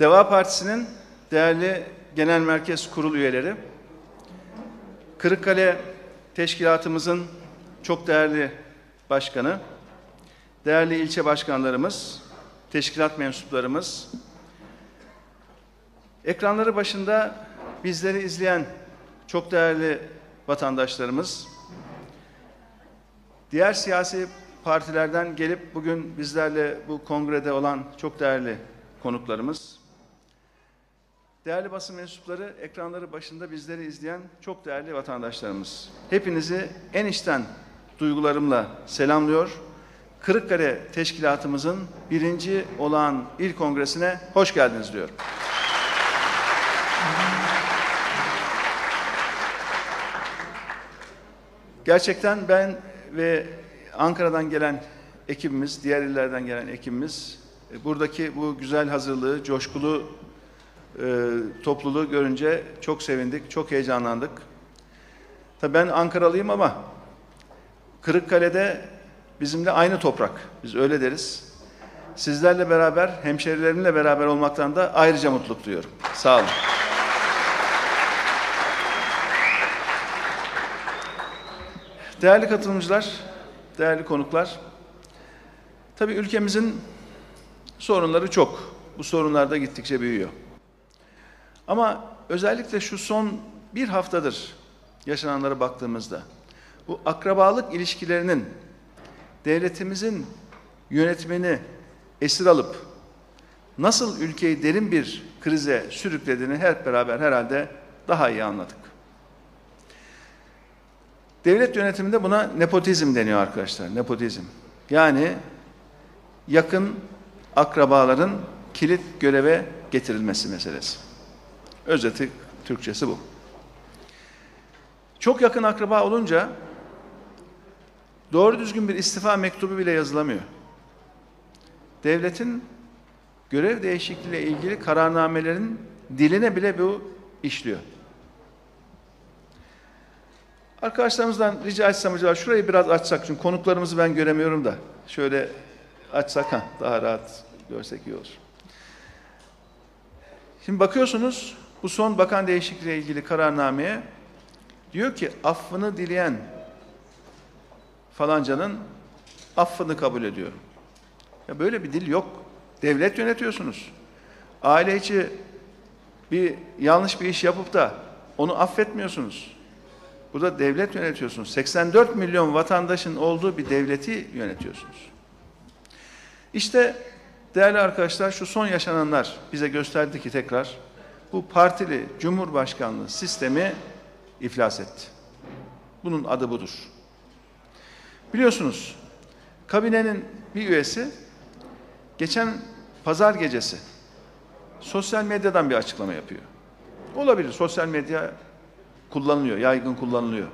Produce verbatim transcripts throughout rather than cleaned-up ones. Deva Partisi'nin değerli Genel Merkez Kurul üyeleri, Kırıkkale Teşkilatımızın çok değerli başkanı, değerli ilçe başkanlarımız, teşkilat mensuplarımız, ekranları başında bizleri izleyen çok değerli vatandaşlarımız, diğer siyasi partilerden gelip bugün bizlerle bu kongrede olan çok değerli konuklarımız, değerli basın mensupları, ekranları başında bizleri izleyen çok değerli vatandaşlarımız, hepinizi en içten duygularımla selamlıyor. Kırıkkale Teşkilatımızın birinci olağan il kongresine hoş geldiniz diyorum. Gerçekten ben ve Ankara'dan gelen ekibimiz, diğer illerden gelen ekibimiz buradaki bu güzel hazırlığı, coşkulu e, topluluğu görünce çok sevindik, çok heyecanlandık. Tabii ben Ankaralıyım ama Kırıkkale'de bizimle aynı toprak, biz öyle deriz. Sizlerle beraber, hemşerilerimle beraber olmaktan da ayrıca mutluluk duyuyorum. Sağ olun. Değerli katılımcılar, değerli konuklar, tabii ülkemizin sorunları çok. Bu sorunlar da gittikçe büyüyor. Ama özellikle şu son bir haftadır yaşananlara baktığımızda, bu akrabalık ilişkilerinin devletimizin yönetmeni esir alıp nasıl ülkeyi derin bir krize sürüklediğini hep beraber herhalde daha iyi anladık. Devlet yönetiminde buna nepotizm deniyor arkadaşlar, nepotizm. Yani yakın akrabaların kilit göreve getirilmesi meselesi. Özeti, Türkçesi bu. Çok yakın akraba olunca doğru düzgün bir istifa mektubu bile yazılamıyor. Devletin görev değişikliğiyle ilgili kararnamelerin diline bile bu işliyor. Arkadaşlarımızdan rica etsem acaba şurayı biraz açsak, çünkü konuklarımızı ben göremiyorum da. Şöyle açsak ha, daha rahat görsek iyi olur. Şimdi bakıyorsunuz bu son bakan değişikliğiyle ilgili kararnameye diyor ki affını dileyen falancanın affını kabul ediyorum. Ya böyle bir dil yok. Devlet yönetiyorsunuz. Aile içi bir yanlış bir iş yapıp da onu affetmiyorsunuz. Burada devlet yönetiyorsunuz. seksen dört milyon vatandaşın olduğu bir devleti yönetiyorsunuz. İşte değerli arkadaşlar şu son yaşananlar bize gösterdi ki tekrar bu partili cumhurbaşkanlığı sistemi iflas etti. Bunun adı budur. Biliyorsunuz kabinenin bir üyesi geçen pazar gecesi sosyal medyadan bir açıklama yapıyor. Olabilir, sosyal medya kullanılıyor, yaygın kullanılıyor.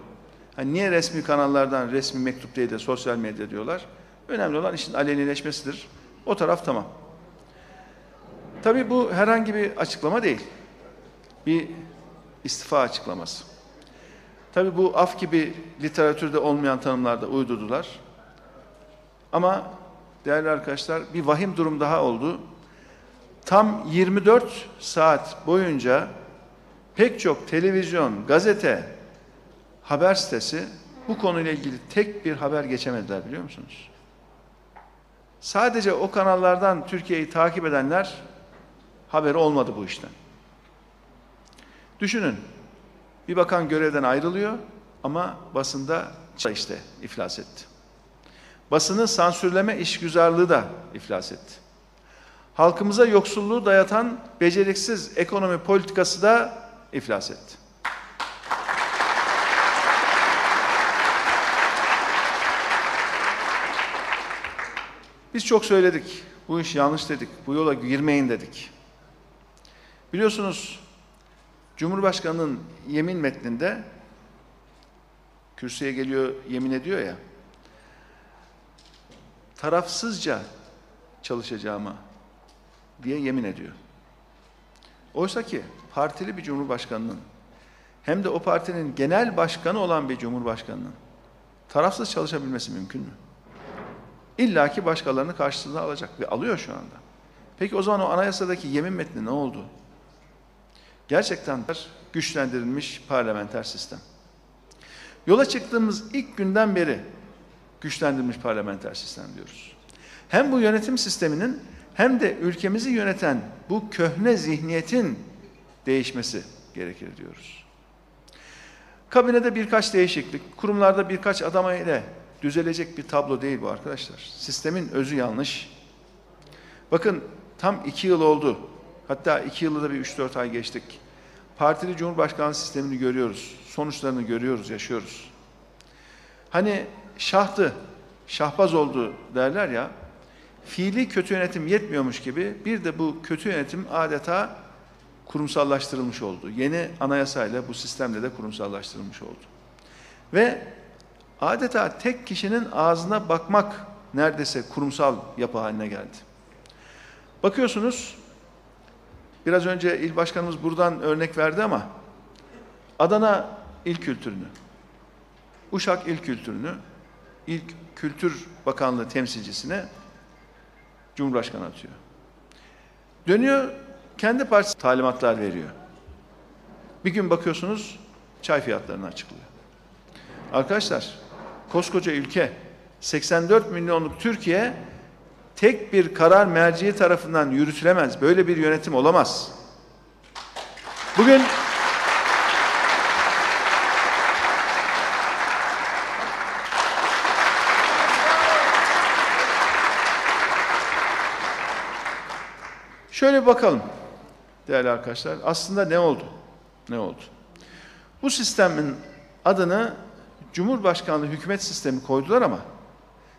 Yani niye resmi kanallardan resmi mektup değil de sosyal medya diyorlar? Önemli olan işin alenileşmesidir. O taraf tamam. Tabii bu herhangi bir açıklama değil. Bir istifa açıklaması. Tabii bu af gibi literatürde olmayan tanımlarda uydurdular. Ama değerli arkadaşlar bir vahim durum daha oldu. Tam yirmi dört saat boyunca pek çok televizyon, gazete, haber sitesi bu konuyla ilgili tek bir haber geçemediler biliyor musunuz? Sadece o kanallardan Türkiye'yi takip edenler haberi olmadı bu işten. Düşünün, bir bakan görevden ayrılıyor ama basında işte iflas etti. Basını sansürleme işgüzarlığı da iflas etti. Halkımıza yoksulluğu dayatan beceriksiz ekonomi politikası da İflas etti. Biz çok söyledik. Bu iş yanlış dedik. Bu yola girmeyin dedik. Biliyorsunuz Cumhurbaşkanı'nın yemin metninde kürsüye geliyor, yemin ediyor ya. Tarafsızca çalışacağıma diye yemin ediyor. Oysa ki partili bir cumhurbaşkanının hem de o partinin genel başkanı olan bir cumhurbaşkanının tarafsız çalışabilmesi mümkün mü? İlla ki başkalarını karşısına alacak ve alıyor şu anda. Peki o zaman o anayasadaki yemin metni ne oldu? Gerçekten güçlendirilmiş parlamenter sistem. Yola çıktığımız ilk günden beri güçlendirilmiş parlamenter sistem diyoruz. Hem bu yönetim sisteminin hem de ülkemizi yöneten bu köhne zihniyetin değişmesi gerekir diyoruz. Kabinede birkaç değişiklik, kurumlarda birkaç adama ile düzelecek bir tablo değil bu arkadaşlar. Sistemin özü yanlış. Bakın tam iki yıl oldu. Hatta iki yılda da bir üç dört ay geçtik. Partili Cumhurbaşkanlığı sistemini görüyoruz. Sonuçlarını görüyoruz, yaşıyoruz. Hani şahtı, şahbaz oldu derler ya, fiili kötü yönetim yetmiyormuş gibi bir de bu kötü yönetim adeta kurumsallaştırılmış oldu. Yeni anayasayla bu sistemle de kurumsallaştırılmış oldu. Ve adeta tek kişinin ağzına bakmak neredeyse kurumsal yapı haline geldi. Bakıyorsunuz, biraz önce il başkanımız buradan örnek verdi ama Adana il kültürünü, Uşak il kültürünü, İl Kültür Bakanlığı temsilcisine Cumhurbaşkanı atıyor. Dönüyor, kendi partisi talimatlar veriyor. Bir gün bakıyorsunuz çay fiyatlarını açıklıyor. Arkadaşlar, koskoca ülke, seksen dört milyonluk Türkiye tek bir karar merciği tarafından yürütülemez. Böyle bir yönetim olamaz. Bugün şöyle bir bakalım değerli arkadaşlar. Aslında ne oldu? Ne oldu? Bu sistemin adını Cumhurbaşkanlığı hükümet sistemi koydular ama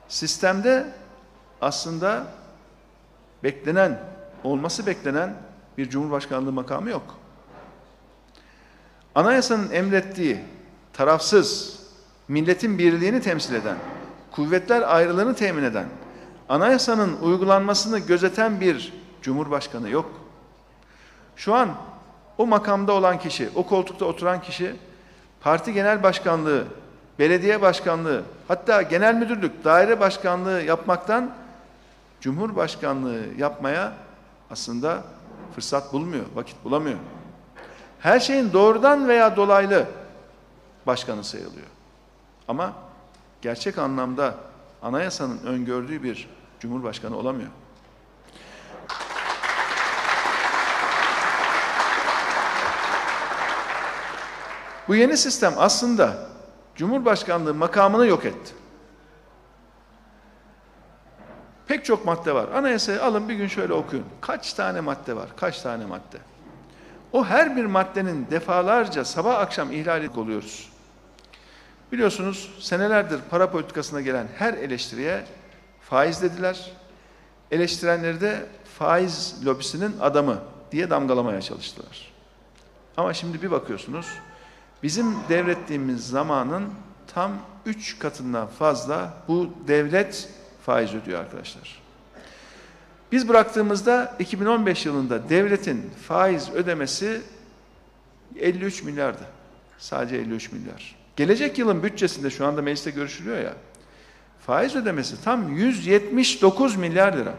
sistemde aslında beklenen, olması beklenen bir Cumhurbaşkanlığı makamı yok. Anayasanın emrettiği tarafsız, milletin birliğini temsil eden, kuvvetler ayrılığını temin eden, anayasanın uygulanmasını gözeten bir Cumhurbaşkanı yok. Şu an o makamda olan kişi, o koltukta oturan kişi, parti genel başkanlığı, belediye başkanlığı, hatta genel müdürlük, daire başkanlığı yapmaktan Cumhurbaşkanlığı yapmaya aslında fırsat bulmuyor, vakit bulamıyor. Her şeyin doğrudan veya dolaylı başkanı sayılıyor. Ama gerçek anlamda anayasanın öngördüğü bir Cumhurbaşkanı olamıyor. Bu yeni sistem aslında Cumhurbaşkanlığı makamını yok etti. Pek çok madde var. Anayasayı alın bir gün şöyle okuyun. Kaç tane madde var? Kaç tane madde? O her bir maddenin defalarca sabah akşam ihlali oluyoruz. Biliyorsunuz senelerdir para politikasına gelen her eleştiriye faiz dediler. Eleştirenleri de faiz lobisinin adamı diye damgalamaya çalıştılar. Ama şimdi bir bakıyorsunuz, bizim devrettiğimiz zamanın tam üç katından fazla bu devlet faiz ödüyor arkadaşlar. Biz bıraktığımızda iki bin on beş yılında devletin faiz ödemesi elli üç milyardı. Sadece elli üç milyar. Gelecek yılın bütçesinde şu anda mecliste görüşülüyor ya, faiz ödemesi tam yüz yetmiş dokuz milyar lira.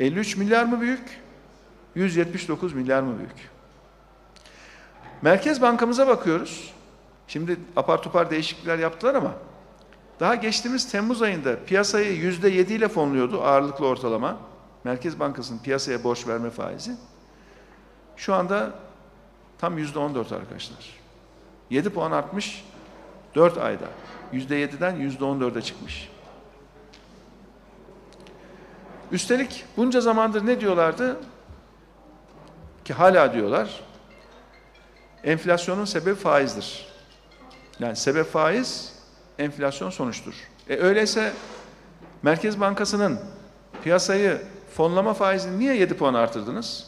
elli üç milyar mı büyük? yüz yetmiş dokuz milyar mı büyük? Merkez Bankamıza bakıyoruz. Şimdi apar topar değişiklikler yaptılar ama daha geçtiğimiz Temmuz ayında piyasayı yüzde yedi ile fonluyordu ağırlıklı ortalama. Merkez Bankası'nın piyasaya borç verme faizi. Şu anda tam yüzde on dört arkadaşlar. Yedi puan artmış dört ayda. Yüzde yediden yüzde on dörde çıkmış. Üstelik bunca zamandır ne diyorlardı? Ki hala diyorlar. Enflasyonun sebebi faizdir. Yani sebep faiz, enflasyon sonuçtur. E öyleyse Merkez Bankası'nın piyasayı fonlama faizini niye yedi puan artırdınız?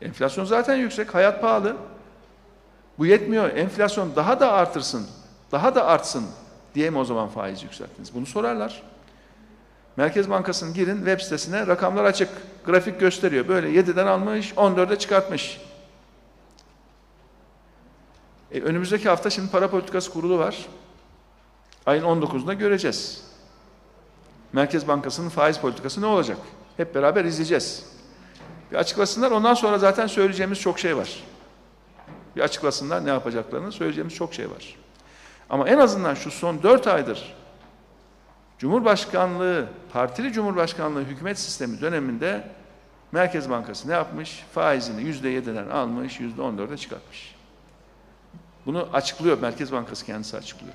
Enflasyon zaten yüksek, hayat pahalı. Bu yetmiyor, enflasyon daha da artırsın, daha da artsın diye mi o zaman faiz yükselttiniz? Bunu sorarlar. Merkez Bankası'nın girin web sitesine, rakamlar açık, grafik gösteriyor. Böyle yediden almış, on dörde çıkartmış. E, önümüzdeki hafta şimdi para politikası kurulu var. Ayın on dokuzunda göreceğiz. Merkez Bankası'nın faiz politikası ne olacak? Hep beraber izleyeceğiz. Bir açıklasınlar, ondan sonra zaten söyleyeceğimiz çok şey var. Bir açıklasınlar ne yapacaklarını, söyleyeceğimiz çok şey var. Ama en azından şu son dört aydır Cumhurbaşkanlığı, partili Cumhurbaşkanlığı hükümet sistemi döneminde Merkez Bankası ne yapmış? Faizini yüzde yediden almış, yüzde on dörde çıkartmış. Bunu açıklıyor, Merkez Bankası kendisi açıklıyor.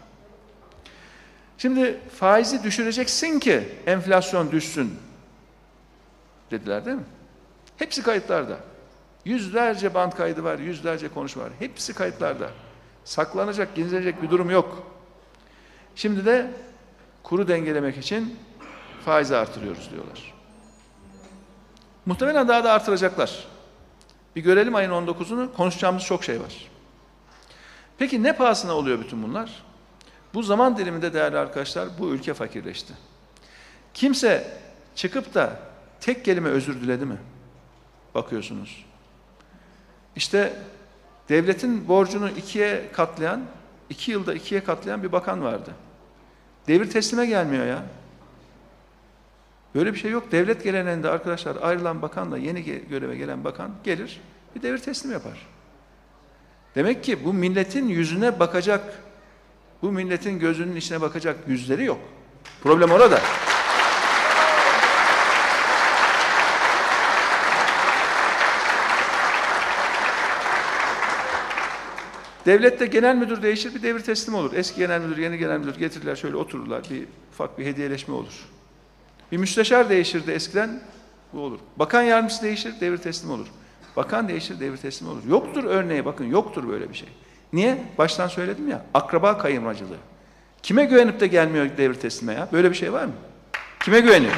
Şimdi faizi düşüreceksin ki enflasyon düşsün dediler, değil mi? Hepsi kayıtlarda. Yüzlerce band kaydı var, yüzlerce konuşma var. Hepsi kayıtlarda. Saklanacak, gizlenecek bir durum yok. Şimdi de kuru dengelemek için faizi artırıyoruz diyorlar. Muhtemelen daha da artıracaklar. Bir görelim ayın on dokuzunu, konuşacağımız çok şey var. Peki ne pahasına oluyor bütün bunlar? Bu zaman diliminde değerli arkadaşlar, bu ülke fakirleşti. Kimse çıkıp da tek kelime özür diledi mi? Bakıyorsunuz. İşte devletin borcunu ikiye katlayan, iki yılda ikiye katlayan bir bakan vardı. Devir teslime gelmiyor ya. Böyle bir şey yok. Devlet geleneğinde arkadaşlar, ayrılan bakanla yeni göreve gelen bakan gelir, bir devir teslim yapar. Demek ki bu milletin yüzüne bakacak, bu milletin gözünün içine bakacak yüzleri yok. Problem orada. Devlette genel müdür değişir, bir devir teslim olur. Eski genel müdür, yeni genel müdür getirirler, şöyle otururlar, bir ufak bir hediyeleşme olur. Bir müsteşar değişirdi eskiden, bu olur. Bakan yardımcısı değişir, devir teslim olur. Bakan değişir, devir teslim olur. Yoktur örneği, bakın yoktur böyle bir şey. Niye? Baştan söyledim ya, akraba kayırmacılığı. Kime güvenip de gelmiyor devir teslime ya? Böyle bir şey var mı? Kime güveniyor?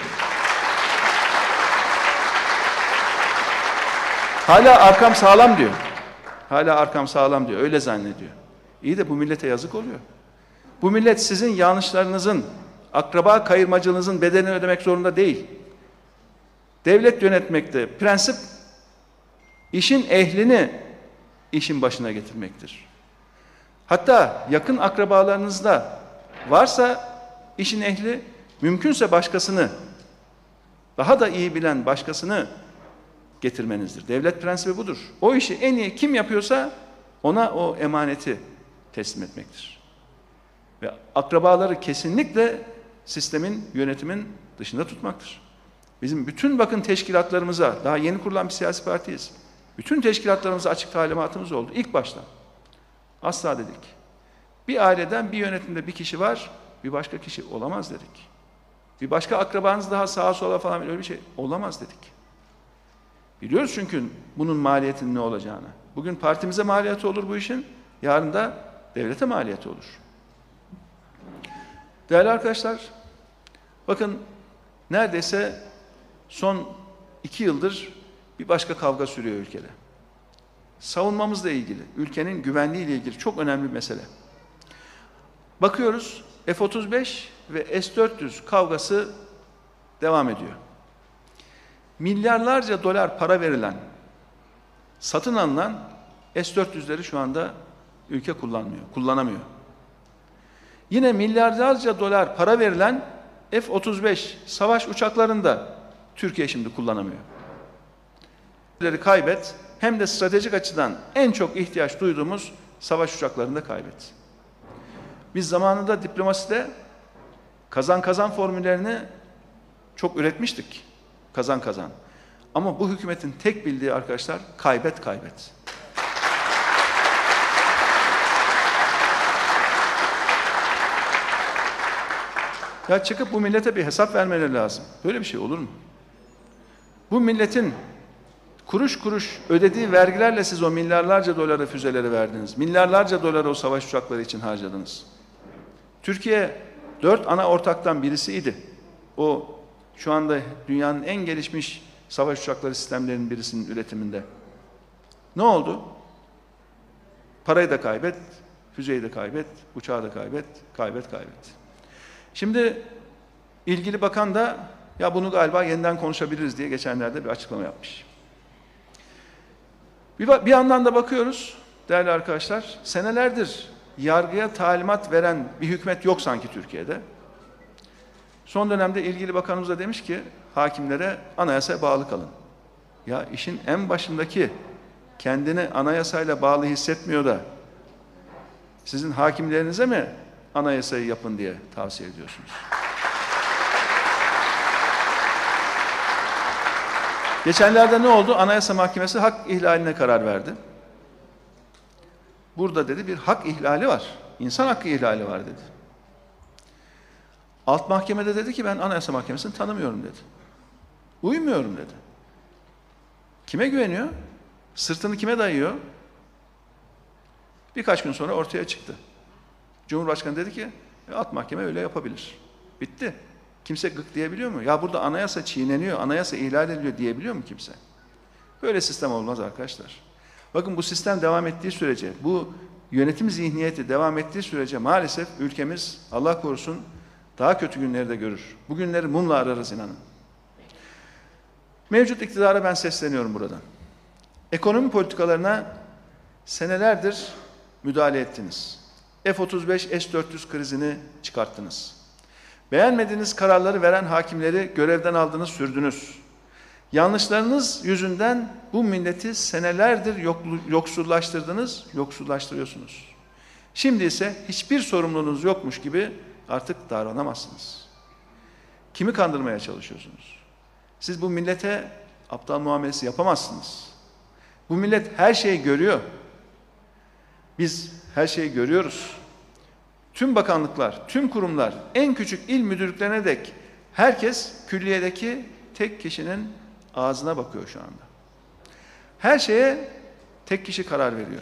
Hala arkam sağlam diyor. Hala arkam sağlam diyor, öyle zannediyor. İyi de bu millete yazık oluyor. Bu millet sizin yanlışlarınızın, akraba kayırmacılığınızın bedelini ödemek zorunda değil. Devlet yönetmekte prensip, işin ehlini işin başına getirmektir. Hatta yakın akrabalarınızda varsa işin ehli, mümkünse başkasını, daha da iyi bilen başkasını getirmenizdir. Devlet prensibi budur. O işi en iyi kim yapıyorsa ona o emaneti teslim etmektir. Ve akrabaları kesinlikle sistemin, yönetimin dışında tutmaktır. Bizim bütün bakın teşkilatlarımıza, daha yeni kurulan bir siyasi partiyiz. Bütün teşkilatlarımıza açık talimatımız oldu ilk başta. Asla dedik. Bir aileden, bir yönetimde bir kişi var, bir başka kişi olamaz dedik. Bir başka akrabanız daha sağa sola falan öyle bir şey olamaz dedik. Biliyoruz çünkü bunun maliyetinin ne olacağını. Bugün partimize maliyeti olur bu işin, yarın da devlete maliyeti olur. Değerli arkadaşlar, bakın neredeyse son iki yıldır bir başka kavga sürüyor ülkede. Savunmamızla ilgili, ülkenin güvenliğiyle ilgili çok önemli bir mesele. Bakıyoruz, F otuz beş ve S dört yüz kavgası devam ediyor. Milyarlarca dolar para verilen, satın alınan S dört yüzleri şu anda ülke kullanmıyor, kullanamıyor. Yine milyarlarca dolar para verilen F otuz beş savaş uçaklarını da Türkiye şimdi kullanamıyor. Kaybet, hem de stratejik açıdan en çok ihtiyaç duyduğumuz savaş uçaklarını da kaybet. Biz zamanında diplomaside kazan kazan formüllerini çok üretmiştik. Kazan kazan. Ama bu hükümetin tek bildiği arkadaşlar kaybet kaybet. Ya çıkıp bu millete bir hesap vermeleri lazım. Böyle bir şey olur mu? Bu milletin kuruş kuruş ödediği vergilerle siz o milyarlarca dolara füzeleri verdiniz. Milyarlarca dolara o savaş uçakları için harcadınız. Türkiye dört ana ortaktan birisiydi. O şu anda dünyanın en gelişmiş savaş uçakları sistemlerinin birisinin üretiminde. Ne oldu? Parayı da kaybet, füzeyi de kaybet, uçağı da kaybet, kaybet kaybet. Şimdi ilgili bakan da ya bunu galiba yeniden konuşabiliriz diye geçenlerde bir açıklama yapmış. Bir, bir yandan da bakıyoruz değerli arkadaşlar, senelerdir yargıya talimat veren bir hükümet yok sanki Türkiye'de. Son dönemde ilgili bakanımız da demiş ki hakimlere anayasaya bağlı kalın. Ya işin en başındaki kendini anayasayla bağlı hissetmiyor da sizin hakimlerinize mi anayasayı yapın diye tavsiye ediyorsunuz? Geçenlerde ne oldu? Anayasa Mahkemesi hak ihlaline karar verdi. Burada dedi bir hak ihlali var. İnsan hakkı ihlali var dedi. Alt mahkemede dedi ki ben Anayasa Mahkemesi'ni tanımıyorum dedi. Uymuyorum dedi. Kime güveniyor? Sırtını kime dayıyor? Birkaç gün sonra ortaya çıktı. Cumhurbaşkanı dedi ki alt mahkeme öyle yapabilir. Bitti. Kimse gık diyebiliyor mu? Ya burada anayasa çiğneniyor, anayasa ihlal ediliyor diyebiliyor mu kimse? Böyle sistem olmaz arkadaşlar. Bakın bu sistem devam ettiği sürece, bu yönetim zihniyeti devam ettiği sürece maalesef ülkemiz Allah korusun daha kötü günleri de görür. Bu günleri mumla ararız inanın. Mevcut iktidara ben sesleniyorum buradan. Ekonomi politikalarına senelerdir müdahale ettiniz. F otuz beş, S dört yüz krizini çıkarttınız. Beğenmediğiniz kararları veren hakimleri görevden aldınız, sürdünüz. Yanlışlarınız yüzünden bu milleti senelerdir yoksullaştırdınız, yoksullaştırıyorsunuz. Şimdi ise hiçbir sorumluluğunuz yokmuş gibi artık davranamazsınız. Kimi kandırmaya çalışıyorsunuz? Siz bu millete aptal muamelesi yapamazsınız. Bu millet her şeyi görüyor. Biz her şeyi görüyoruz. Tüm bakanlıklar, tüm kurumlar, en küçük il müdürlüklerine dek herkes külliyedeki tek kişinin ağzına bakıyor şu anda. Her şeye tek kişi karar veriyor.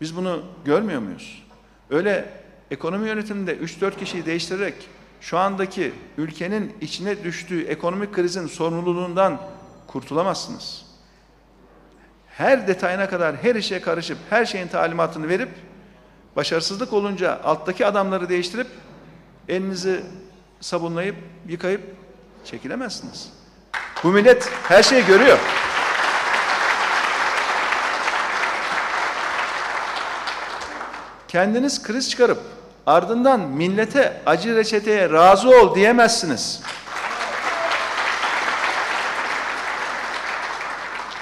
Biz bunu görmüyor muyuz? Öyle ekonomi yönetiminde üç dört kişiyi değiştirerek şu andaki ülkenin içine düştüğü ekonomik krizin sorumluluğundan kurtulamazsınız. Her detayına kadar her işe karışıp her şeyin talimatını verip başarısızlık olunca alttaki adamları değiştirip elinizi sabunlayıp yıkayıp çekilemezsiniz. Bu millet her şeyi görüyor. Kendiniz kriz çıkarıp ardından millete acı reçeteye razı ol diyemezsiniz.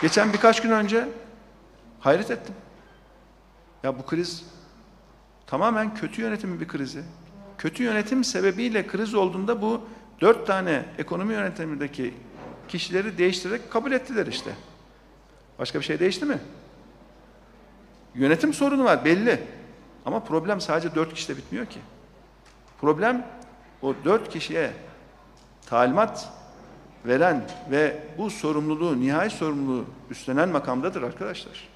Geçen birkaç gün önce hayret ettim. Ya bu kriz tamamen kötü yönetimin bir krizi. Kötü yönetim sebebiyle kriz olduğunda bu dört tane ekonomi yönetimindeki kişileri değiştirerek kabul ettiler işte. Başka bir şey değişti mi? Yönetim sorunu var belli. Ama problem sadece dört kişide bitmiyor ki. Problem o dört kişiye talimat veren ve bu sorumluluğu, nihai sorumluluğu üstlenen makamdadır arkadaşlar.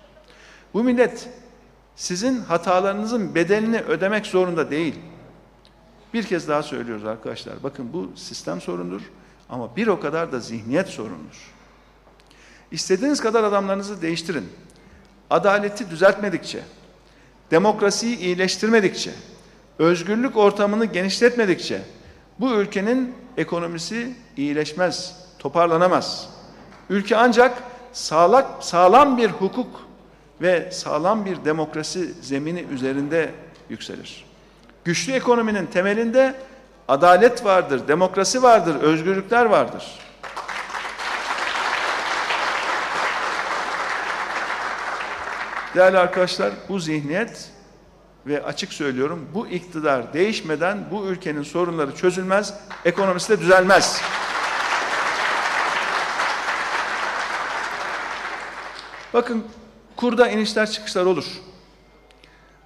Bu millet sizin hatalarınızın bedelini ödemek zorunda değil. Bir kez daha söylüyoruz arkadaşlar. Bakın bu sistem sorundur ama bir o kadar da zihniyet sorundur. İstediğiniz kadar adamlarınızı değiştirin. Adaleti düzeltmedikçe, demokrasiyi iyileştirmedikçe, özgürlük ortamını genişletmedikçe bu ülkenin ekonomisi iyileşmez, toparlanamaz. Ülke ancak sağlak, sağlam bir hukuk ve sağlam bir demokrasi zemini üzerinde yükselir. Güçlü ekonominin temelinde adalet vardır, demokrasi vardır, özgürlükler vardır. Değerli arkadaşlar, bu zihniyet ve açık söylüyorum, bu iktidar değişmeden bu ülkenin sorunları çözülmez, ekonomisi de düzelmez. Bakın, kurda inişler çıkışlar olur.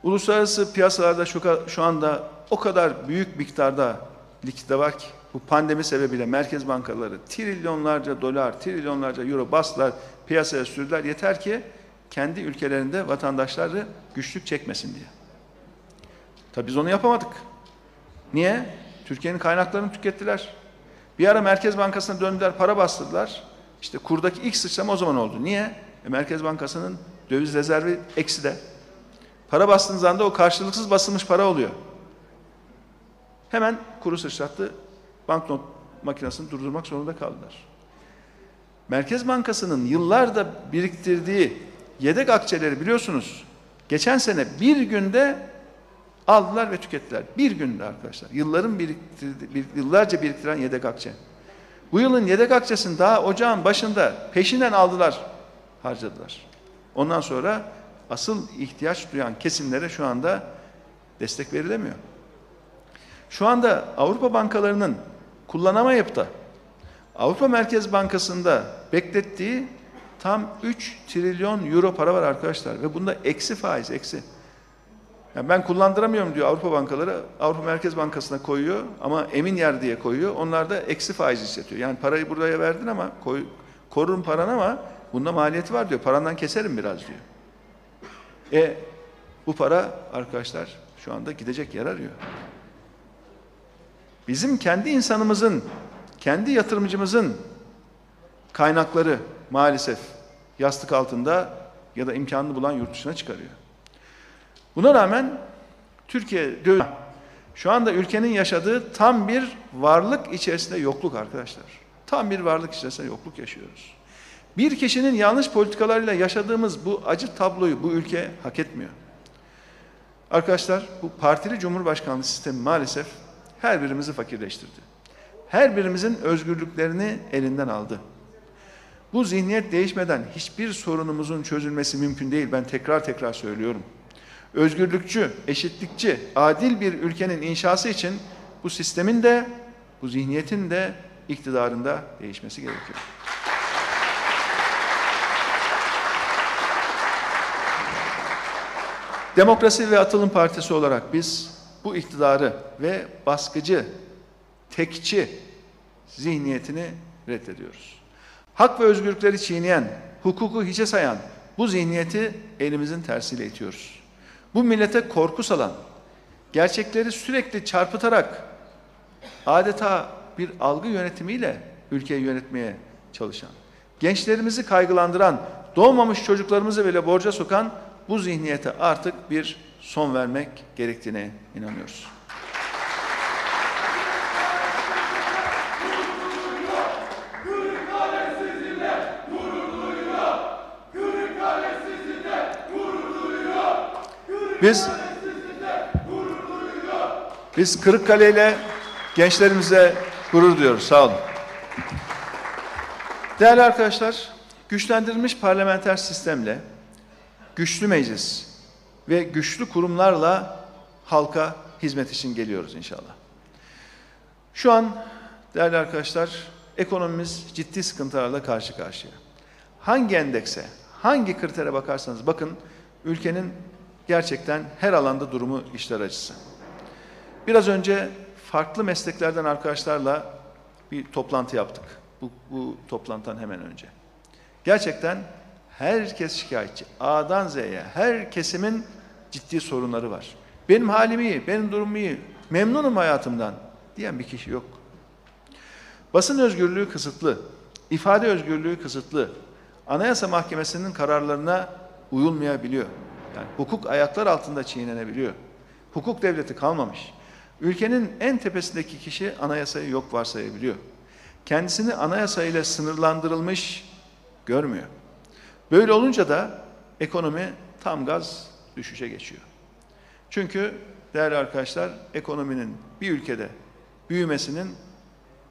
Uluslararası piyasalarda şu, şu anda o kadar büyük miktarda likidite var ki, bu pandemi sebebiyle merkez bankaları trilyonlarca dolar, trilyonlarca euro bastılar, piyasaya sürdüler. Yeter ki kendi ülkelerinde vatandaşları güçlük çekmesin diye. Tabii biz onu yapamadık. Niye? Türkiye'nin kaynaklarını tükettiler. Bir ara Merkez Bankası'na döndüler, para bastırdılar. İşte kurdaki ilk sıçrama o zaman oldu. Niye? E Merkez Bankası'nın döviz rezervi eksi de. Para bastığınız anda o karşılıksız basılmış para oluyor. Hemen kuru sıçrattı. Banknot makinesini durdurmak zorunda kaldılar. Merkez Bankası'nın yıllarda biriktirdiği yedek akçeleri biliyorsunuz. Geçen sene bir günde aldılar ve tükettiler. Bir günde arkadaşlar. Yılların biriktir, bir, yıllarca biriktiren yedek akçe. Bu yılın yedek akçesini daha ocağın başında peşinden aldılar, harcadılar. Ondan sonra asıl ihtiyaç duyan kesimlere şu anda destek verilemiyor. Şu anda Avrupa bankalarının kullanamayıp da Avrupa Merkez Bankası'nda beklettiği tam üç trilyon euro para var arkadaşlar. Ve bunda eksi faiz, eksi. Yani ben kullandıramıyorum diyor Avrupa bankaları. Avrupa Merkez Bankası'na koyuyor ama emin yer diye koyuyor. Onlar da eksi faiz hissediyor. Yani parayı buraya verdin ama koy, korun paran ama bunda maliyeti var diyor. Parandan keserim biraz diyor. E bu para arkadaşlar şu anda gidecek yer arıyor. Bizim kendi insanımızın, kendi yatırımcımızın kaynakları maalesef yastık altında ya da imkanını bulan yurt dışına çıkarıyor. Buna rağmen Türkiye döviz şu anda ülkenin yaşadığı tam bir varlık içerisinde yokluk arkadaşlar. Tam bir varlık içerisinde yokluk yaşıyoruz. Bir kişinin yanlış politikalarıyla yaşadığımız bu acı tabloyu bu ülke hak etmiyor. Arkadaşlar bu partili cumhurbaşkanlığı sistemi maalesef her birimizi fakirleştirdi. Her birimizin özgürlüklerini elinden aldı. Bu zihniyet değişmeden hiçbir sorunumuzun çözülmesi mümkün değil. Ben tekrar tekrar söylüyorum. Özgürlükçü, eşitlikçi, adil bir ülkenin inşası için bu sistemin de, bu zihniyetin de iktidarında değişmesi gerekiyor. Demokrasi ve Atılım Partisi olarak biz bu iktidarı ve baskıcı, tekçi zihniyetini reddediyoruz. Hak ve özgürlükleri çiğneyen, hukuku hiçe sayan bu zihniyeti elimizin tersiyle itiyoruz. Bu millete korku salan, gerçekleri sürekli çarpıtarak adeta bir algı yönetimiyle ülkeyi yönetmeye çalışan, gençlerimizi kaygılandıran, doğmamış çocuklarımızı bile borca sokan bu zihniyete artık bir son vermek gerektiğine inanıyoruz. Biz, biz Kırıkkale ile gençlerimize gurur duyuyoruz. Sağ olun. Değerli arkadaşlar, güçlendirilmiş parlamenter sistemle, güçlü meclis ve güçlü kurumlarla halka hizmet için geliyoruz inşallah. Şu an değerli arkadaşlar, ekonomimiz ciddi sıkıntılarla karşı karşıya. Hangi endekse, hangi kritere bakarsanız bakın, ülkenin gerçekten her alanda durumu işler acısı. Biraz önce farklı mesleklerden arkadaşlarla bir toplantı yaptık. Bu, bu toplantıdan hemen önce. Gerçekten herkes şikayetçi. A'dan Z'ye her kesimin ciddi sorunları var. Benim halim iyi, benim durumum iyi, memnunum hayatımdan diyen bir kişi yok. Basın özgürlüğü kısıtlı, ifade özgürlüğü kısıtlı, Anayasa Mahkemesi'nin kararlarına uyulmayabiliyor. Yani hukuk ayaklar altında çiğnenebiliyor. Hukuk devleti kalmamış. Ülkenin en tepesindeki kişi anayasayı yok varsayabiliyor. Kendisini anayasayla sınırlandırılmış görmüyor. Böyle olunca da ekonomi tam gaz düşüşe geçiyor. Çünkü değerli arkadaşlar, ekonominin bir ülkede büyümesinin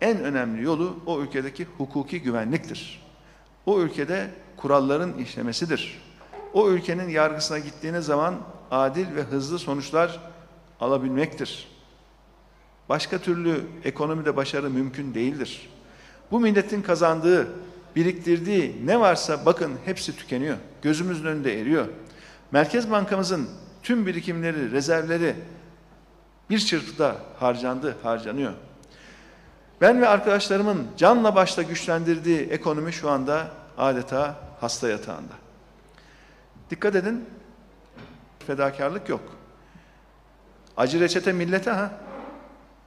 en önemli yolu o ülkedeki hukuki güvenliktir. O ülkede kuralların işlemesidir. O ülkenin yargısına gittiğiniz zaman adil ve hızlı sonuçlar alabilmektir. Başka türlü ekonomide başarı mümkün değildir. Bu milletin kazandığı, biriktirdiği ne varsa bakın hepsi tükeniyor. Gözümüzün önünde eriyor. Merkez Bankamızın tüm birikimleri, rezervleri bir çırpıda harcandı, harcanıyor. Ben ve arkadaşlarımın canla başla güçlendirdiği ekonomi şu anda adeta hasta yatağında. Dikkat edin, fedakarlık yok. Acı reçete millete ha.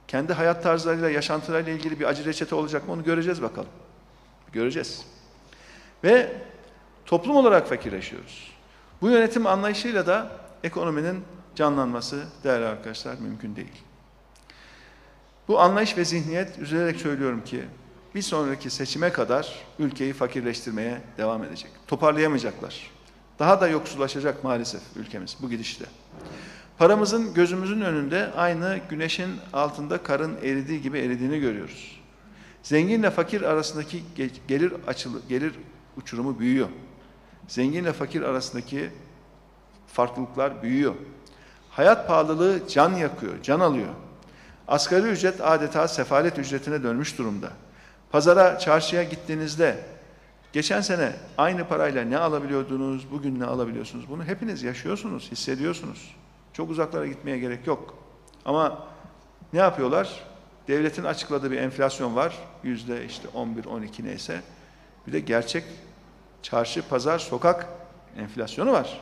Kendi hayat tarzlarıyla, yaşantılarıyla ilgili bir acı reçete olacak mı onu göreceğiz bakalım. Göreceğiz. Ve toplum olarak fakirleşiyoruz. Bu yönetim anlayışıyla da ekonominin canlanması değerli arkadaşlar mümkün değil. Bu anlayış ve zihniyet, üzülerek söylüyorum ki, bir sonraki seçime kadar ülkeyi fakirleştirmeye devam edecek. Toparlayamayacaklar. Daha da yoksullaşacak maalesef ülkemiz bu gidişle. Paramızın gözümüzün önünde aynı güneşin altında karın eridiği gibi eridiğini görüyoruz. Zenginle fakir arasındaki gelir açılı, gelir uçurumu büyüyor. Zenginle fakir arasındaki farklılıklar büyüyor. Hayat pahalılığı can yakıyor, can alıyor. Asgari ücret adeta sefalet ücretine dönmüş durumda. Pazara, çarşıya gittiğinizde geçen sene aynı parayla ne alabiliyordunuz, bugün ne alabiliyorsunuz? Bunu hepiniz yaşıyorsunuz, hissediyorsunuz. Çok uzaklara gitmeye gerek yok. Ama ne yapıyorlar? Devletin açıkladığı bir enflasyon var. Yüzde işte on bir on iki neyse. Bir de gerçek çarşı, pazar, sokak enflasyonu var.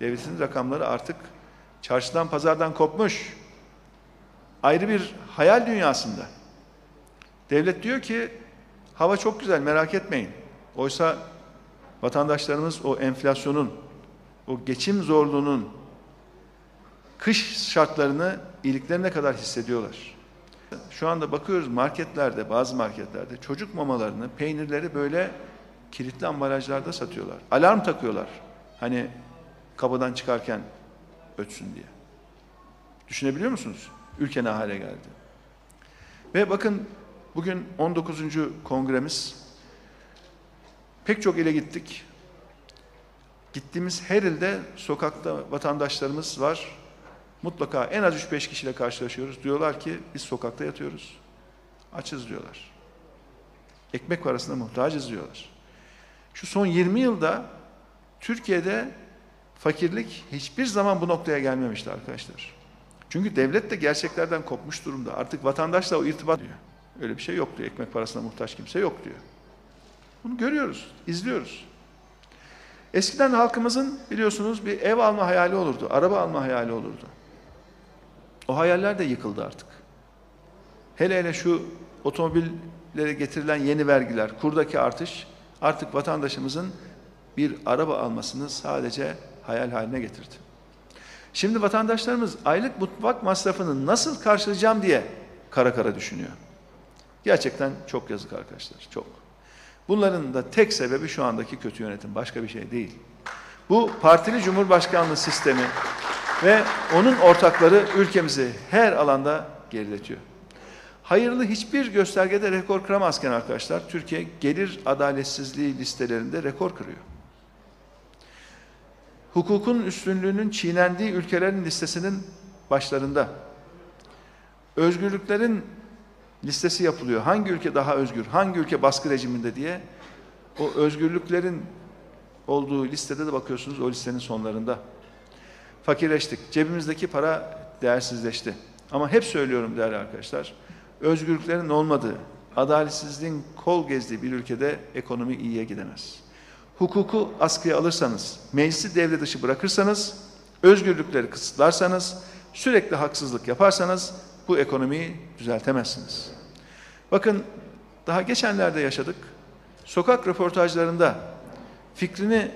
Devletin rakamları artık çarşıdan, pazardan kopmuş. Ayrı bir hayal dünyasında. Devlet diyor ki hava çok güzel, merak etmeyin. Oysa vatandaşlarımız o enflasyonun, o geçim zorluğunun kış şartlarını iliklerine kadar hissediyorlar. Şu anda bakıyoruz marketlerde, bazı marketlerde çocuk mamalarını, peynirleri böyle kilitli ambalajlarda satıyorlar. Alarm takıyorlar. Hani kapıdan çıkarken ötsün diye. Düşünebiliyor musunuz? Ülke ne hale geldi? Ve bakın bugün on dokuzuncu kongremiz. Pek çok ile gittik. Gittiğimiz her ilde sokakta vatandaşlarımız var. Mutlaka en az üç beş kişiyle karşılaşıyoruz. Diyorlar ki biz sokakta yatıyoruz. Açız diyorlar. Ekmek parasına muhtacız diyorlar. Şu son yirmi yılda Türkiye'de fakirlik hiçbir zaman bu noktaya gelmemişti arkadaşlar. Çünkü devlet de gerçeklerden kopmuş durumda. Artık vatandaşla o irtibat diyor. Öyle bir şey yok diyor. Ekmek parasına muhtaç kimse yok diyor. Bunu görüyoruz, izliyoruz. Eskiden halkımızın biliyorsunuz bir ev alma hayali olurdu, araba alma hayali olurdu. O hayaller de yıkıldı artık. Hele hele şu otomobillere getirilen yeni vergiler, kurdaki artış artık vatandaşımızın bir araba almasını sadece hayal haline getirdi. Şimdi vatandaşlarımız aylık mutfak masrafını nasıl karşılayacağım diye kara kara düşünüyor. Gerçekten çok yazık arkadaşlar, çok. Bunların da tek sebebi şu andaki kötü yönetim. Başka bir şey değil. Bu partili cumhurbaşkanlığı sistemi ve onun ortakları ülkemizi her alanda geriletiyor. Hayırlı hiçbir göstergede rekor kıramazken arkadaşlar, Türkiye gelir adaletsizliği listelerinde rekor kırıyor. Hukukun üstünlüğünün çiğnendiği ülkelerin listesinin başlarında. Özgürlüklerin listesi yapılıyor. Hangi ülke daha özgür, hangi ülke baskı rejiminde diye. O özgürlüklerin olduğu listede de bakıyorsunuz o listenin sonlarında. Fakirleştik. Cebimizdeki para değersizleşti. Ama hep söylüyorum değerli arkadaşlar. Özgürlüklerin olmadığı, adaletsizliğin kol gezdiği bir ülkede ekonomi iyiye gidemez. Hukuku askıya alırsanız, meclisi devre dışı bırakırsanız, özgürlükleri kısıtlarsanız, sürekli haksızlık yaparsanız bu ekonomiyi düzeltemezsiniz. Bakın daha geçenlerde yaşadık. Sokak röportajlarında fikrini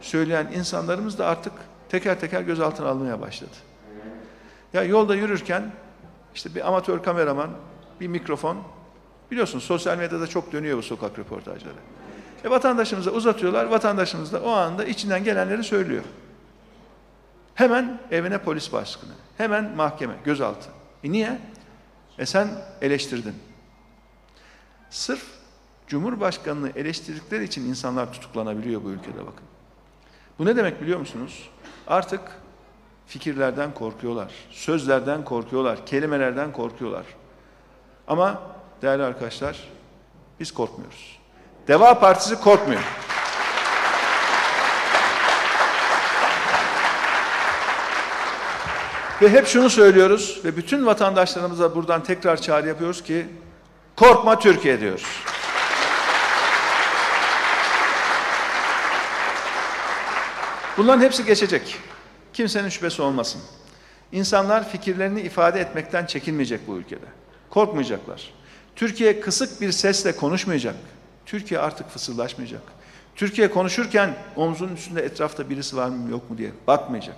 söyleyen insanlarımız da artık teker teker gözaltına alınmaya başladı. Ya yolda yürürken işte bir amatör kameraman, bir mikrofon, biliyorsunuz sosyal medyada çok dönüyor bu sokak röportajları. E vatandaşımıza uzatıyorlar, vatandaşımız da o anda içinden gelenleri söylüyor. Hemen evine polis baskını, hemen mahkeme, gözaltı. E niye? E sen eleştirdin. Sırf Cumhurbaşkanı'nı eleştirdikleri için insanlar tutuklanabiliyor bu ülkede bakın. Bu ne demek biliyor musunuz? Artık fikirlerden korkuyorlar, sözlerden korkuyorlar, kelimelerden korkuyorlar. Ama değerli arkadaşlar biz korkmuyoruz. Deva Partisi korkmuyor. Ve hep şunu söylüyoruz ve bütün vatandaşlarımıza buradan tekrar çağrı yapıyoruz ki korkma Türkiye diyoruz. Bunların hepsi geçecek. Kimsenin şüphesi olmasın. İnsanlar fikirlerini ifade etmekten çekinmeyecek bu ülkede. Korkmayacaklar. Türkiye kısık bir sesle konuşmayacak. Türkiye artık fısıldaşmayacak. Türkiye konuşurken omzunun üstünde etrafta birisi var mı yok mu diye bakmayacak.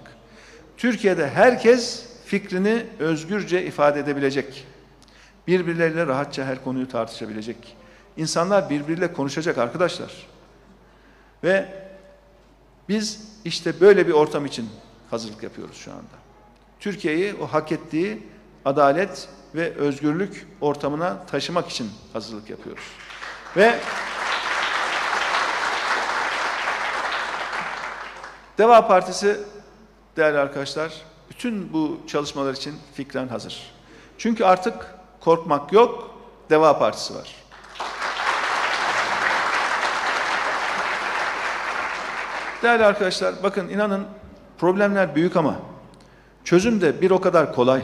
Türkiye'de herkes fikrini özgürce ifade edebilecek. Birbirleriyle rahatça her konuyu tartışabilecek. İnsanlar birbiriyle konuşacak arkadaşlar. Ve biz işte böyle bir ortam için hazırlık yapıyoruz şu anda. Türkiye'yi o hak ettiği adalet ve özgürlük ortamına taşımak için hazırlık yapıyoruz. Ve Deva Partisi değerli arkadaşlar bütün bu çalışmalar için fikren hazır. Çünkü artık korkmak yok, Deva Partisi var. Değerli arkadaşlar bakın inanın problemler büyük ama çözüm de bir o kadar kolay.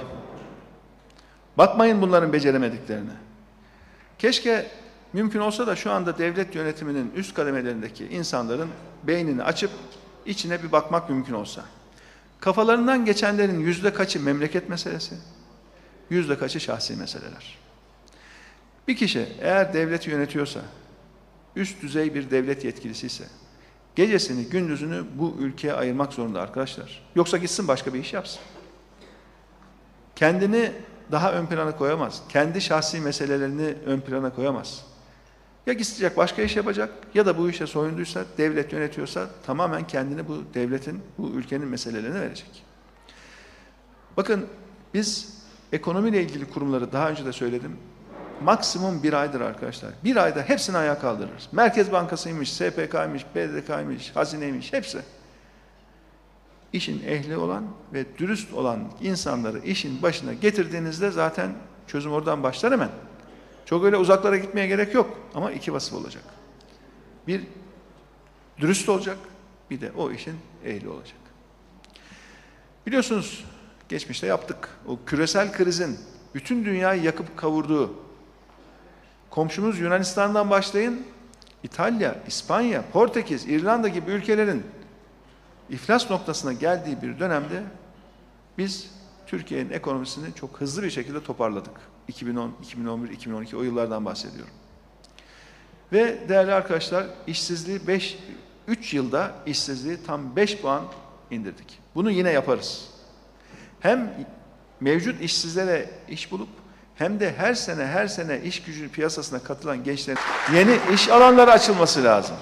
Bakmayın bunların beceremediklerine. Keşke mümkün olsa da şu anda devlet yönetiminin üst kademelerindeki insanların beynini açıp içine bir bakmak mümkün olsa. Kafalarından geçenlerin yüzde kaçı memleket meselesi, yüzde kaçı şahsi meseleler. Bir kişi eğer devleti yönetiyorsa, üst düzey bir devlet yetkilisiyse, gecesini, gündüzünü bu ülkeye ayırmak zorunda arkadaşlar. Yoksa gitsin başka bir iş yapsın. Kendini daha ön plana koyamaz. Kendi şahsi meselelerini ön plana koyamaz. Ya gidecek başka iş yapacak ya da bu işe soyunduysa, devlet yönetiyorsa tamamen kendini bu devletin, bu ülkenin meselelerine verecek. Bakın biz ekonomiyle ilgili kurumları daha önce de söyledim. Maksimum bir aydır arkadaşlar. Bir ayda hepsini ayağa kaldırırız. Merkez Bankası'ymış, S P K'ymış, B D K'ymış, Hazine'ymiş hepsi. İşin ehli olan ve dürüst olan insanları işin başına getirdiğinizde zaten çözüm oradan başlar hemen. Çok öyle uzaklara gitmeye gerek yok ama iki vasıf olacak. Bir dürüst olacak, bir de o işin ehli olacak. Biliyorsunuz geçmişte yaptık. O küresel krizin bütün dünyayı yakıp kavurduğu, komşumuz Yunanistan'dan başlayın, İtalya, İspanya, Portekiz, İrlanda gibi ülkelerin iflas noktasına geldiği bir dönemde biz Türkiye'nin ekonomisini çok hızlı bir şekilde toparladık. iki bin on, iki bin on bir, iki bin on iki o yıllardan bahsediyorum. Ve değerli arkadaşlar işsizliği beş, üç yılda işsizliği tam beş puan indirdik. Bunu yine yaparız. Hem mevcut işsizlere iş bulup hem de her sene her sene iş gücü piyasasına katılan gençlerin yeni iş alanları açılması lazım.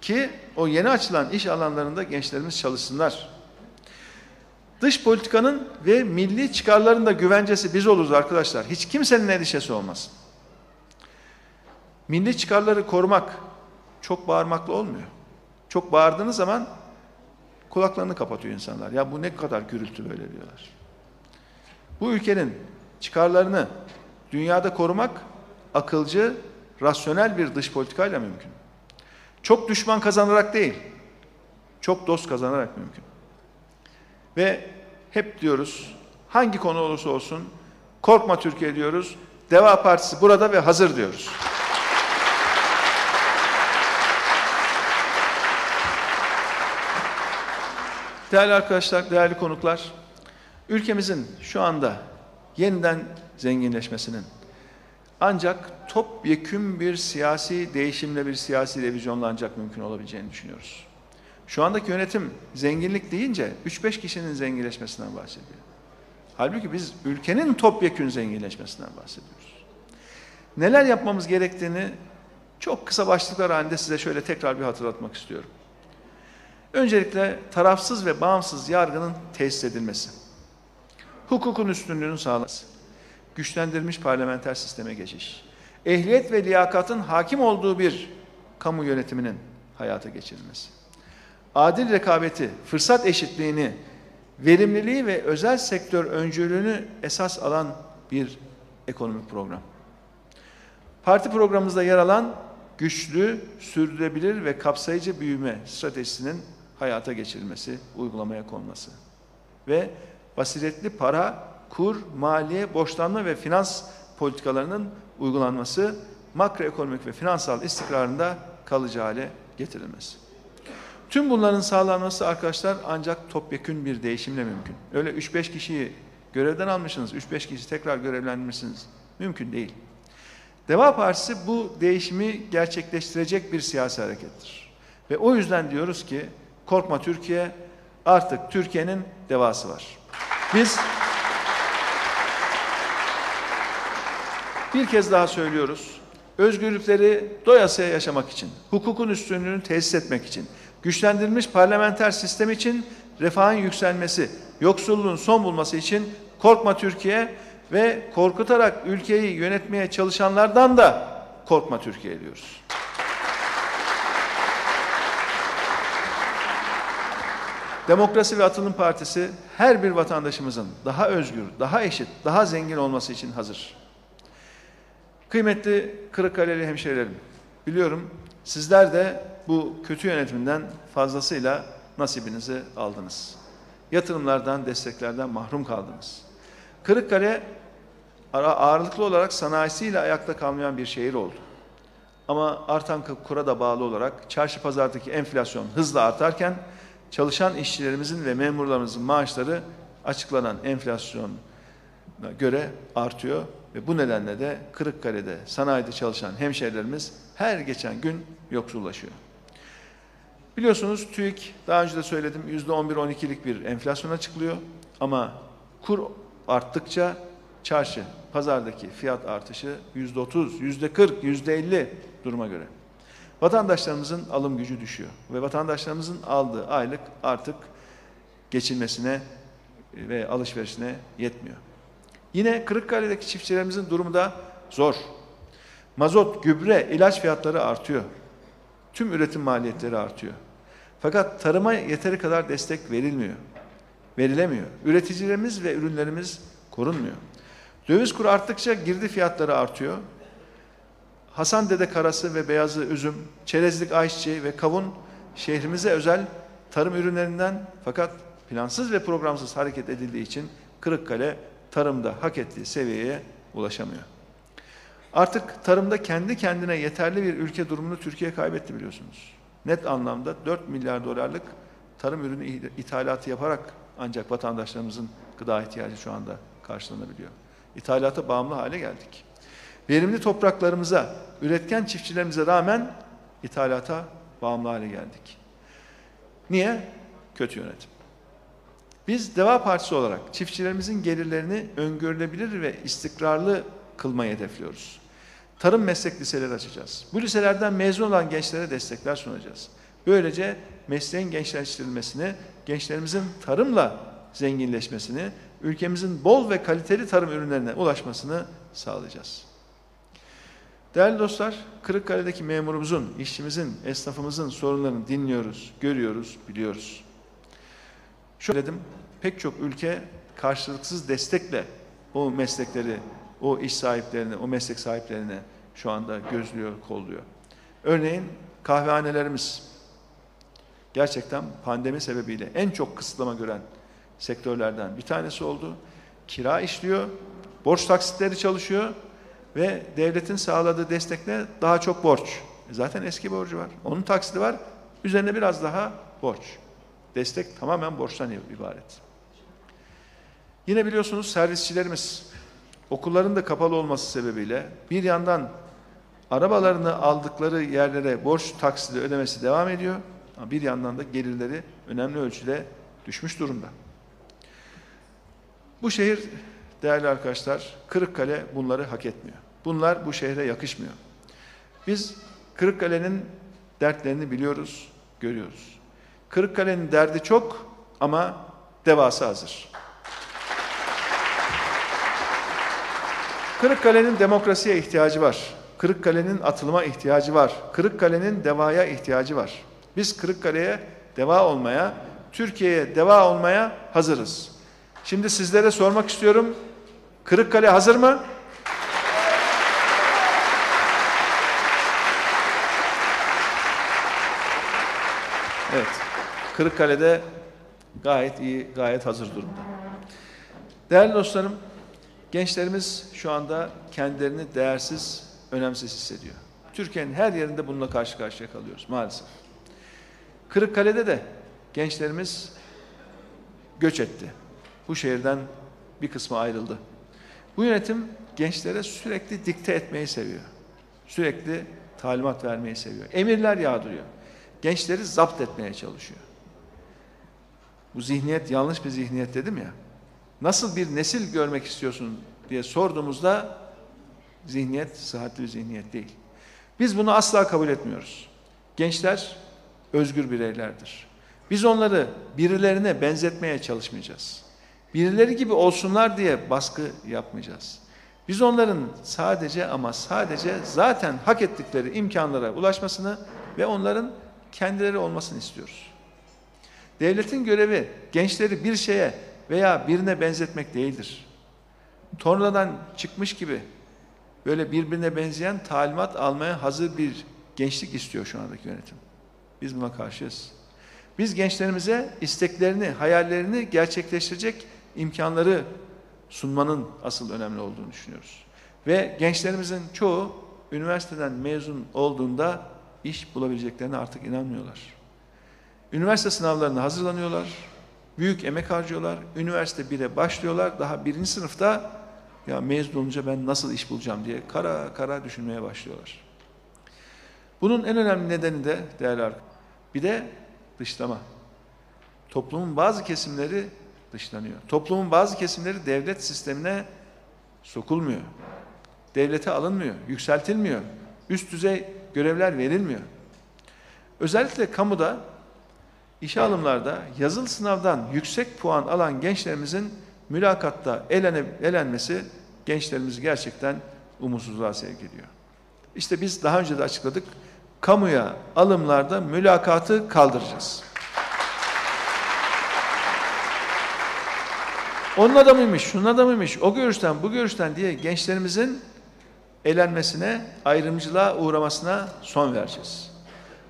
Ki o yeni açılan iş alanlarında gençlerimiz çalışsınlar. Dış politikanın ve milli çıkarların da güvencesi biz oluruz arkadaşlar. Hiç kimsenin endişesi olmasın. Milli çıkarları korumak çok bağırmakla olmuyor. Çok bağırdığınız zaman kulaklarını kapatıyor insanlar. Ya bu ne kadar gürültü böyle diyorlar. Bu ülkenin çıkarlarını dünyada korumak akılcı, rasyonel bir dış politikayla mümkün. Çok düşman kazanarak değil, çok dost kazanarak mümkün. Ve hep diyoruz, hangi konu olursa olsun, korkma Türkiye diyoruz, Deva Partisi burada ve hazır diyoruz. Değerli arkadaşlar, değerli konuklar, ülkemizin şu anda yeniden zenginleşmesinin ancak topyekün bir siyasi değişimle, bir siyasi revizyonla ancak mümkün olabileceğini düşünüyoruz. Şu andaki yönetim zenginlik deyince üç beş kişinin zenginleşmesinden bahsediyor. Halbuki biz ülkenin topyekün zenginleşmesinden bahsediyoruz. Neler yapmamız gerektiğini çok kısa başlıklar halinde size şöyle tekrar bir hatırlatmak istiyorum. Öncelikle tarafsız ve bağımsız yargının tesis edilmesi. Hukukun üstünlüğünün sağlanması. Güçlendirilmiş parlamenter sisteme geçiş. Ehliyet ve liyakatın hakim olduğu bir kamu yönetiminin hayata geçirilmesi. Adil rekabeti, fırsat eşitliğini, verimliliği ve özel sektör öncülüğünü esas alan bir ekonomik program. Parti programımızda yer alan güçlü, sürdürülebilir ve kapsayıcı büyüme stratejisinin hayata geçirilmesi, uygulamaya konması. Ve basiretli para, kur, maliye, borçlanma ve finans politikalarının uygulanması, makroekonomik ve finansal istikrarında kalıcı hale getirilmesi. Tüm bunların sağlanması arkadaşlar ancak topyekün bir değişimle mümkün. Öyle üç beş kişiyi görevden almışsınız, üç beş kişi tekrar görevlendirmişsiniz. Mümkün değil. Deva Partisi bu değişimi gerçekleştirecek bir siyasi harekettir. Ve o yüzden diyoruz ki korkma Türkiye, artık Türkiye'nin devası var. Biz bir kez daha söylüyoruz. Özgürlükleri doyasıya yaşamak için, hukukun üstünlüğünü tesis etmek için, güçlendirilmiş parlamenter sistem için, refahın yükselmesi, yoksulluğun son bulması için korkma Türkiye ve korkutarak ülkeyi yönetmeye çalışanlardan da korkma Türkiye diyoruz. Demokrasi ve Atılım Partisi her bir vatandaşımızın daha özgür, daha eşit, daha zengin olması için hazır. Kıymetli Kırıkkaleli hemşehrilerim, biliyorum sizler de bu kötü yönetimden fazlasıyla nasibinizi aldınız. Yatırımlardan, desteklerden mahrum kaldınız. Kırıkkale ağırlıklı olarak sanayisiyle ayakta kalmayan bir şehir oldu. Ama artan kura da bağlı olarak çarşı pazardaki enflasyon hızla artarken çalışan işçilerimizin ve memurlarımızın maaşları açıklanan enflasyona göre artıyor ve bu nedenle de Kırıkkale'de sanayide çalışan hemşehrilerimiz her geçen gün yoksullaşıyor. Biliyorsunuz TÜİK, daha önce de söyledim, yüzde on bir on ikilik bir enflasyon açıklıyor ama kur arttıkça çarşı, pazardaki fiyat artışı yüzde otuz, yüzde kırk, yüzde elli duruma göre. Vatandaşlarımızın alım gücü düşüyor ve vatandaşlarımızın aldığı aylık artık geçinmesine ve alışverişine yetmiyor. Yine Kırıkkale'deki çiftçilerimizin durumu da zor. Mazot, gübre, ilaç fiyatları artıyor. Tüm üretim maliyetleri artıyor. Fakat tarıma yeteri kadar destek verilmiyor. Verilemiyor. Üreticilerimiz ve ürünlerimiz korunmuyor. Döviz kuru arttıkça girdi fiyatları artıyor. Hasan Dede karası ve beyazı üzüm, çerezlik ayçiçeği ve kavun şehrimize özel tarım ürünlerinden, fakat plansız ve programsız hareket edildiği için Kırıkkale tarımda hak ettiği seviyeye ulaşamıyor. Artık tarımda kendi kendine yeterli bir ülke durumunu Türkiye kaybetti biliyorsunuz. Net anlamda dört milyar dolarlık tarım ürünü ithalatı yaparak ancak vatandaşlarımızın gıda ihtiyacı şu anda karşılanabiliyor. İthalata bağımlı hale geldik. Verimli topraklarımıza, üretken çiftçilerimize rağmen ithalata bağımlı hale geldik. Niye? Kötü yönetim. Biz Deva Partisi olarak çiftçilerimizin gelirlerini öngörülebilir ve istikrarlı kılmayı hedefliyoruz. Tarım meslek liseleri açacağız. Bu liselerden mezun olan gençlere destekler sunacağız. Böylece mesleğin gençleştirilmesini, gençlerimizin tarımla zenginleşmesini, ülkemizin bol ve kaliteli tarım ürünlerine ulaşmasını sağlayacağız. Değerli dostlar, Kırıkkale'deki memurumuzun, işçimizin, esnafımızın sorunlarını dinliyoruz, görüyoruz, biliyoruz. Şöyle dedim, pek çok ülke karşılıksız destekle o meslekleri, o iş sahiplerini, o meslek sahiplerini şu anda gözlüyor, kolluyor. Örneğin kahvehanelerimiz gerçekten pandemi sebebiyle en çok kısıtlama gören sektörlerden bir tanesi oldu. Kira işliyor, borç taksitleri çalışıyor ve devletin sağladığı destekle daha çok borç. Zaten eski borcu var, onun taksidi var, üzerine biraz daha borç. Destek tamamen borçtan ibaret. Yine biliyorsunuz servisçilerimiz okulların da kapalı olması sebebiyle bir yandan arabalarını aldıkları yerlere borç taksidi ödemesi devam ediyor. Ama bir yandan da gelirleri önemli ölçüde düşmüş durumda. Bu şehir değerli arkadaşlar, Kırıkkale bunları hak etmiyor. Bunlar bu şehre yakışmıyor. Biz Kırıkkale'nin dertlerini biliyoruz, görüyoruz. Kırıkkale'nin derdi çok ama devası hazır. Kırıkkale'nin demokrasiye ihtiyacı var. Kırıkkale'nin atılıma ihtiyacı var. Kırıkkale'nin devaya ihtiyacı var. Biz Kırıkkale'ye deva olmaya, Türkiye'ye deva olmaya hazırız. Şimdi sizlere sormak istiyorum. Kırıkkale hazır mı? Evet. Kırıkkale'de gayet iyi, gayet hazır durumda. Değerli dostlarım, gençlerimiz şu anda kendilerini değersiz, önemsiz hissediyor. Türkiye'nin her yerinde bununla karşı karşıya kalıyoruz maalesef. Kırıkkale'de de gençlerimiz göç etti. Bu şehirden bir kısmı ayrıldı. Bu yönetim gençlere sürekli dikte etmeyi seviyor. Sürekli talimat vermeyi seviyor. Emirler yağdırıyor. Gençleri zapt etmeye çalışıyor. Bu zihniyet yanlış bir zihniyet dedim ya. Nasıl bir nesil görmek istiyorsun diye sorduğumuzda zihniyet sıhhatli bir zihniyet değil. Biz bunu asla kabul etmiyoruz. Gençler özgür bireylerdir. Biz onları birilerine benzetmeye çalışmayacağız. birileri gibi olsunlar diye baskı yapmayacağız. Biz onların sadece ama sadece zaten hak ettikleri imkanlara ulaşmasını ve onların kendileri olmasını istiyoruz. Devletin görevi gençleri bir şeye veya birine benzetmek değildir. Tornadan çıkmış gibi böyle birbirine benzeyen talimat almaya hazır bir gençlik istiyor şu andaki yönetim. Biz buna karşıyız. Biz gençlerimize isteklerini, hayallerini gerçekleştirecek imkanları sunmanın asıl önemli olduğunu düşünüyoruz. Ve gençlerimizin çoğu üniversiteden mezun olduğunda iş bulabileceklerine artık inanmıyorlar. Üniversite sınavlarına hazırlanıyorlar, büyük emek harcıyorlar, üniversite bire başlıyorlar, daha birinci sınıfta ya mezun olunca ben nasıl iş bulacağım diye kara kara düşünmeye başlıyorlar. Bunun en önemli nedeni de değerli arkadaşlar, bir de dışlama. Toplumun bazı kesimleri dışlanıyor. Toplumun bazı kesimleri devlet sistemine sokulmuyor. Devlete alınmıyor, yükseltilmiyor. Üst düzey görevler verilmiyor. Özellikle kamuda, işe alımlarda yazılı sınavdan yüksek puan alan gençlerimizin mülakatta elene, elenmesi gençlerimizi gerçekten umutsuzluğa sevk ediyor. İşte biz daha önce de açıkladık. Kamuya alımlarda mülakatı kaldıracağız. Onun adamıymış, şunun adamıymış, o görüşten, bu görüşten diye gençlerimizin elenmesine, ayrımcılığa uğramasına son vereceğiz.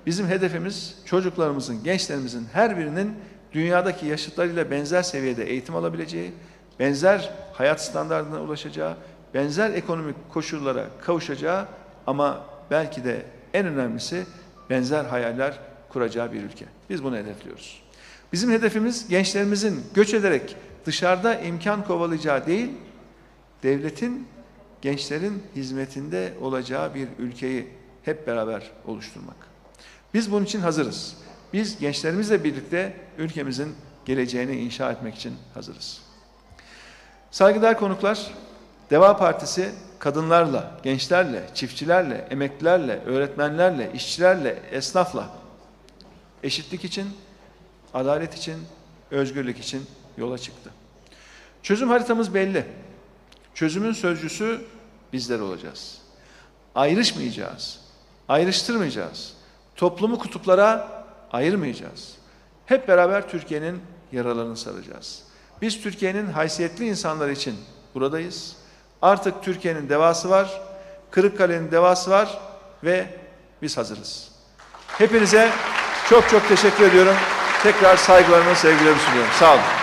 Bizim hedefimiz çocuklarımızın, gençlerimizin her birinin dünyadaki yaşıtlarıyla benzer seviyede eğitim alabileceği, benzer hayat standartına ulaşacağı, benzer ekonomik koşullara kavuşacağı ama belki de en önemlisi benzer hayaller kuracağı bir ülke. Biz bunu hedefliyoruz. Bizim hedefimiz gençlerimizin göç ederek dışarıda imkan kovalayacağı değil, devletin gençlerin hizmetinde olacağı bir ülkeyi hep beraber oluşturmak. Biz bunun için hazırız. Biz gençlerimizle birlikte ülkemizin geleceğini inşa etmek için hazırız. Saygıdeğer konuklar, Deva Partisi kadınlarla, gençlerle, çiftçilerle, emeklilerle, öğretmenlerle, işçilerle, esnafla eşitlik için, adalet için, özgürlük için yola çıktı. Çözüm haritamız belli. Çözümün sözcüsü bizler olacağız. Ayrışmayacağız, ayrıştırmayacağız. Toplumu kutuplara ayırmayacağız. Hep beraber Türkiye'nin yaralarını saracağız. Biz Türkiye'nin haysiyetli insanları için buradayız. Artık Türkiye'nin devası var, Kırıkkale'nin devası var ve biz hazırız. Hepinize çok çok teşekkür ediyorum. Tekrar saygılarımı, sevgilerimi sunuyorum. Sağ olun.